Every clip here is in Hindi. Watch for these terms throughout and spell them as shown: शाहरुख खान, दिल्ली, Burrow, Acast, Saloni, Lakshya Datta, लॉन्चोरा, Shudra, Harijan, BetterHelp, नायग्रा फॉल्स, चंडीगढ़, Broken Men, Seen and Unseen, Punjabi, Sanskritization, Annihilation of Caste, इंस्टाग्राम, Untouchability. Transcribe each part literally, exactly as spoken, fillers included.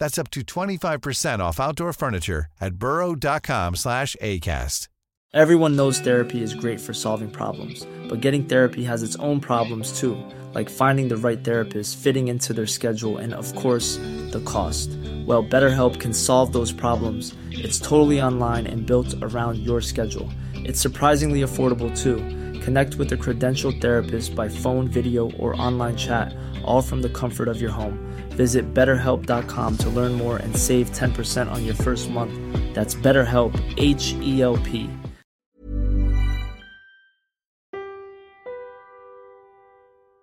That's up to twenty-five percent off outdoor furniture at burrow.com slash ACAST. Everyone knows therapy is great for solving problems, but getting therapy has its own problems too, like finding the right therapist, fitting into their schedule, and of course, the cost. Well, BetterHelp can solve those problems. It's totally online and built around your schedule. It's surprisingly affordable too. Connect with a credentialed therapist by phone, video, or online chat, all from the comfort of your home. Visit betterhelp dot com to learn more and save ten percent on your first month. That's BetterHelp, H E L P.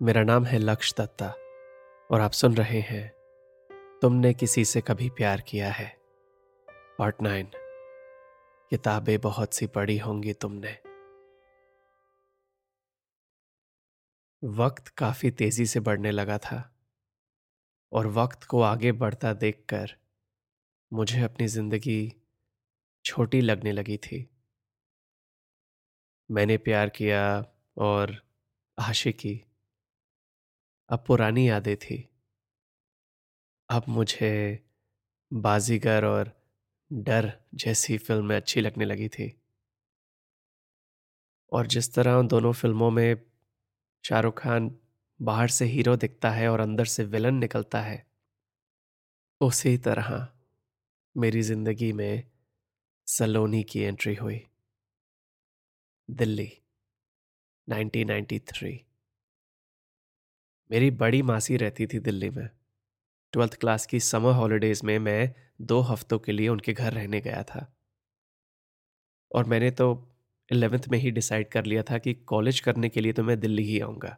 मेरा नाम है लक्ष्य दत्ता और आप सुन रहे हैं तुमने किसी से कभी प्यार किया है पार्ट नाइन। किताबें बहुत सी पढ़ी होंगी तुमने। वक्त काफी तेजी से बढ़ने लगा था और वक्त को आगे बढ़ता देखकर मुझे अपनी जिंदगी छोटी लगने लगी थी। मैंने प्यार किया और आशिकी अब पुरानी यादें थी। अब मुझे बाजीगर और डर जैसी फिल्में अच्छी लगने लगी थी, और जिस तरह उन दोनों फिल्मों में शाहरुख खान बाहर से हीरो दिखता है और अंदर से विलन निकलता है, उसी तरह मेरी जिंदगी में सलोनी की एंट्री हुई। दिल्ली nineteen ninety three. मेरी बड़ी मासी रहती थी दिल्ली में। ट्वेल्थ क्लास की समर हॉलीडेज में मैं दो हफ्तों के लिए उनके घर रहने गया था, और मैंने तो इलेवेंथ में ही डिसाइड कर लिया था कि कॉलेज करने के लिए तो मैं दिल्ली ही आऊँगा।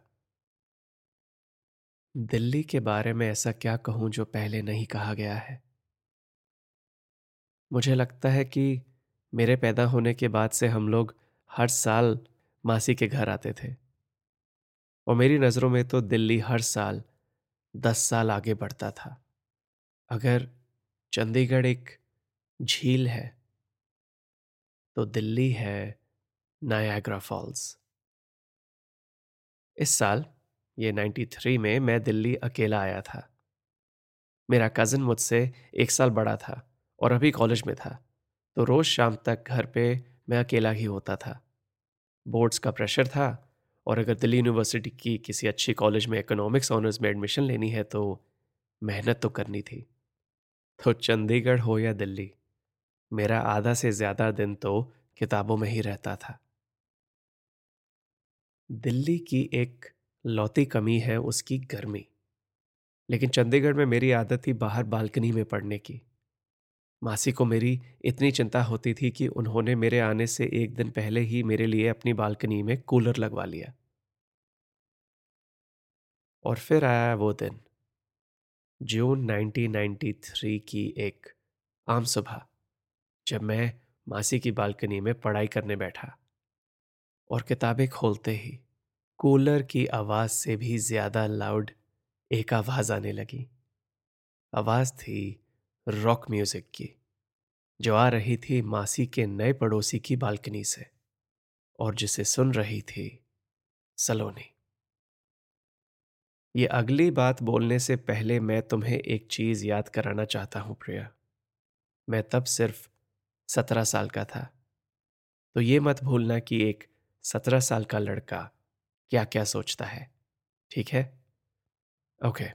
दिल्ली के बारे में ऐसा क्या कहूँ जो पहले नहीं कहा गया है। मुझे लगता है कि मेरे पैदा होने के बाद से हम लोग हर साल मासी के घर आते थे, और मेरी नज़रों में तो दिल्ली हर साल दस साल आगे बढ़ता था। अगर चंडीगढ़ एक झील है तो दिल्ली है नायग्रा फॉल्स। इस साल ये नाइंटी थ्री में मैं दिल्ली अकेला आया था। मेरा कज़न मुझसे एक साल बड़ा था और अभी कॉलेज में था, तो रोज़ शाम तक घर पे मैं अकेला ही होता था। बोर्ड्स का प्रेशर था, और अगर दिल्ली यूनिवर्सिटी की किसी अच्छी कॉलेज में इकोनॉमिक्स ऑनर्स में एडमिशन लेनी है तो मेहनत तो करनी थी। तो चंडीगढ़ हो या दिल्ली, मेरा आधा से ज़्यादा दिन तो किताबों में ही रहता था। दिल्ली की एक लौती कमी है उसकी गर्मी, लेकिन चंडीगढ़ में मेरी आदत थी बाहर बालकनी में पढ़ने की। मासी को मेरी इतनी चिंता होती थी कि उन्होंने मेरे आने से एक दिन पहले ही मेरे लिए अपनी बालकनी में कूलर लगवा लिया। और फिर आया वो दिन, जून नाइनटीन नाइंटी थ्री की एक आम सुबह, जब मैं मासी की बालकनी में पढ़ाई करने बैठा, और किताबें खोलते ही कूलर की आवाज़ से भी ज़्यादा लाउड एक आवाज़ आने लगी। आवाज़ थी रॉक म्यूज़िक की, जो आ रही थी मासी के नए पड़ोसी की बालकनी से, और जिसे सुन रही थी सलोनी। ये अगली बात बोलने से पहले मैं तुम्हें एक चीज़ याद कराना चाहता हूँ प्रिया। मैं तब सिर्फ सत्रह साल का था। तो ये मत भूलना कि एक सत्रह साल का लड़का क्या क्या सोचता है, ठीक है? ओके,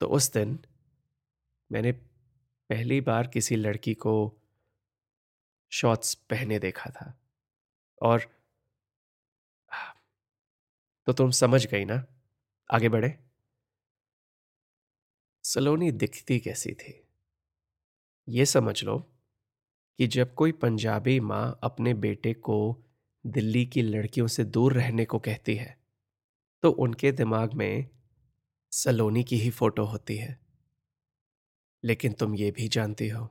तो उस दिन मैंने पहली बार किसी लड़की को शॉर्ट्स पहने देखा था। और तो तुम समझ गई ना, आगे बढ़े। सलोनी दिखती कैसी थी? ये समझ लो कि जब कोई पंजाबी माँ अपने बेटे को दिल्ली की लड़कियों से दूर रहने को कहती है तो उनके दिमाग में सलोनी की ही फोटो होती है। लेकिन तुम ये भी जानती हो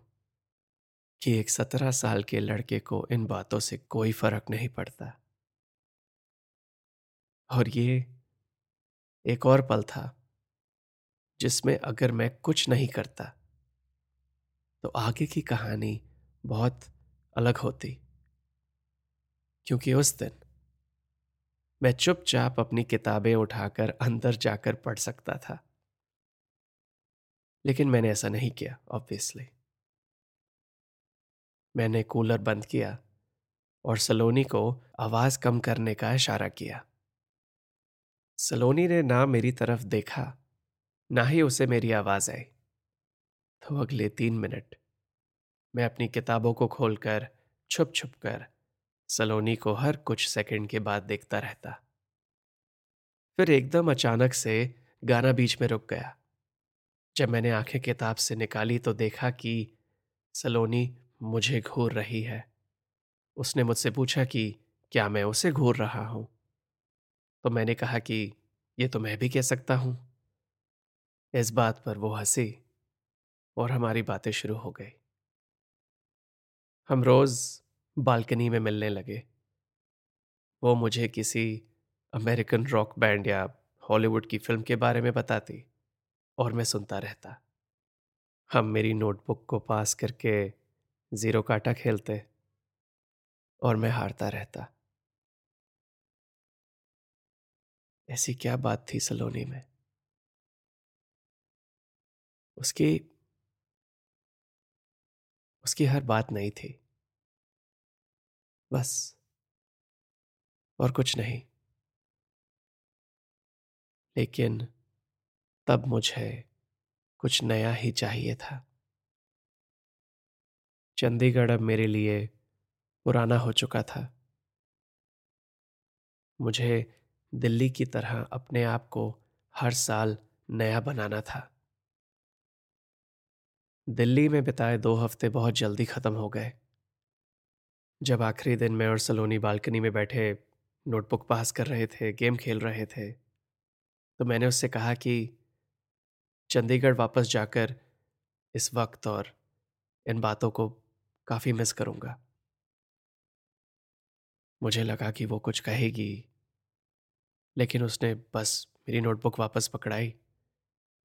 कि एक सत्रह साल के लड़के को इन बातों से कोई फर्क नहीं पड़ता। और ये एक और पल था जिसमें अगर मैं कुछ नहीं करता तो आगे की कहानी बहुत अलग होती, क्योंकि उस दिन मैं चुपचाप अपनी किताबें उठाकर अंदर जाकर पढ़ सकता था। लेकिन मैंने ऐसा नहीं किया, ऑब्वियसली। मैंने कूलर बंद किया और सलोनी को आवाज कम करने का इशारा किया। सलोनी ने ना मेरी तरफ देखा, ना ही उसे मेरी आवाज आई। तो अगले तीन मिनट मैं अपनी किताबों को खोलकर छुप छुप कर सलोनी को हर कुछ सेकंड के बाद देखता रहता। फिर एकदम अचानक से गाना बीच में रुक गया। जब मैंने आंखें किताब से निकाली तो देखा कि सलोनी मुझे घूर रही है। उसने मुझसे पूछा कि क्या मैं उसे घूर रहा हूं, तो मैंने कहा कि ये तो मैं भी कह सकता हूं। इस बात पर वो हंसी और हमारी बातें शुरू हो गई। हम रोज बालकनी में मिलने लगे। वो मुझे किसी अमेरिकन रॉक बैंड या हॉलीवुड की फिल्म के बारे में बताती और मैं सुनता रहता। हम मेरी नोटबुक को पास करके जीरो काटा खेलते और मैं हारता रहता। ऐसी क्या बात थी सलोनी में? उसकी उसकी हर बात नहीं थी, बस, और कुछ नहीं। लेकिन तब मुझे कुछ नया ही चाहिए था। चंडीगढ़ अब मेरे लिए पुराना हो चुका था। मुझे दिल्ली की तरह अपने आप को हर साल नया बनाना था। दिल्ली में बिताए दो हफ्ते बहुत जल्दी खत्म हो गए। जब आखिरी दिन मैं और सलोनी बालकनी में बैठे नोटबुक पास कर रहे थे, गेम खेल रहे थे, तो मैंने उससे कहा कि चंडीगढ़ वापस जाकर इस वक्त और इन बातों को काफ़ी मिस करूँगा। मुझे लगा कि वो कुछ कहेगी, लेकिन उसने बस मेरी नोटबुक वापस पकड़ाई,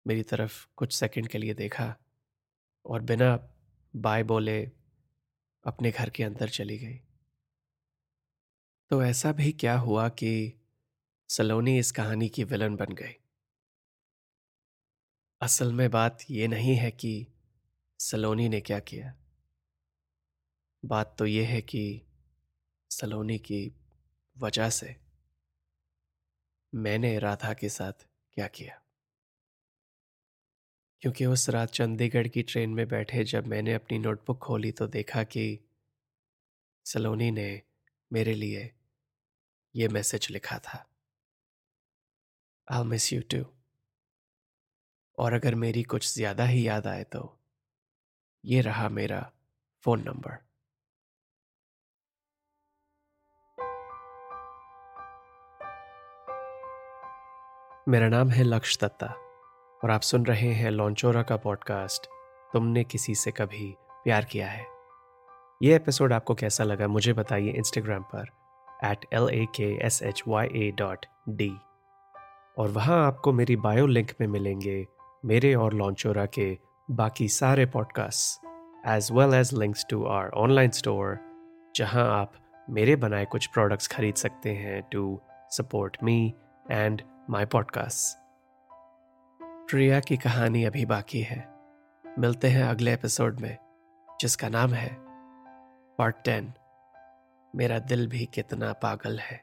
मेरी तरफ कुछ सेकंड के लिए देखा और बिना बाय बोले अपने घर के अंदर चली गई। तो ऐसा भी क्या हुआ कि सलोनी इस कहानी की विलन बन गई? असल में बात ये नहीं है कि सलोनी ने क्या किया, बात तो ये है कि सलोनी की वजह से मैंने राधा के साथ क्या किया। क्योंकि उस रात चंडीगढ़ की ट्रेन में बैठे जब मैंने अपनी नोटबुक खोली तो देखा कि सलोनी ने मेरे लिए ये मैसेज लिखा था, आई मिस यू टू। और अगर मेरी कुछ ज़्यादा ही याद आए तो ये रहा मेरा फ़ोन नंबर। मेरा नाम है लक्ष्य दत्ता और आप सुन रहे हैं लॉन्चोरा का पॉडकास्ट तुमने किसी से कभी प्यार किया है। ये एपिसोड आपको कैसा लगा मुझे बताइए इंस्टाग्राम पर eight L A K S H Y A dot D और वहाँ आपको मेरी बायो लिंक में मिलेंगे मेरे और लॉन्चोरा के बाकी सारे podcast as well as links to our online store, जहाँ आप मेरे बनाए कुछ प्रोडक्ट्स खरीद सकते हैं to support me and my podcast. Priya की कहानी अभी बाकी है। मिलते हैं अगले एपिसोड में जिसका नाम है पार्ट टेन मेरा दिल भी कितना पागल है।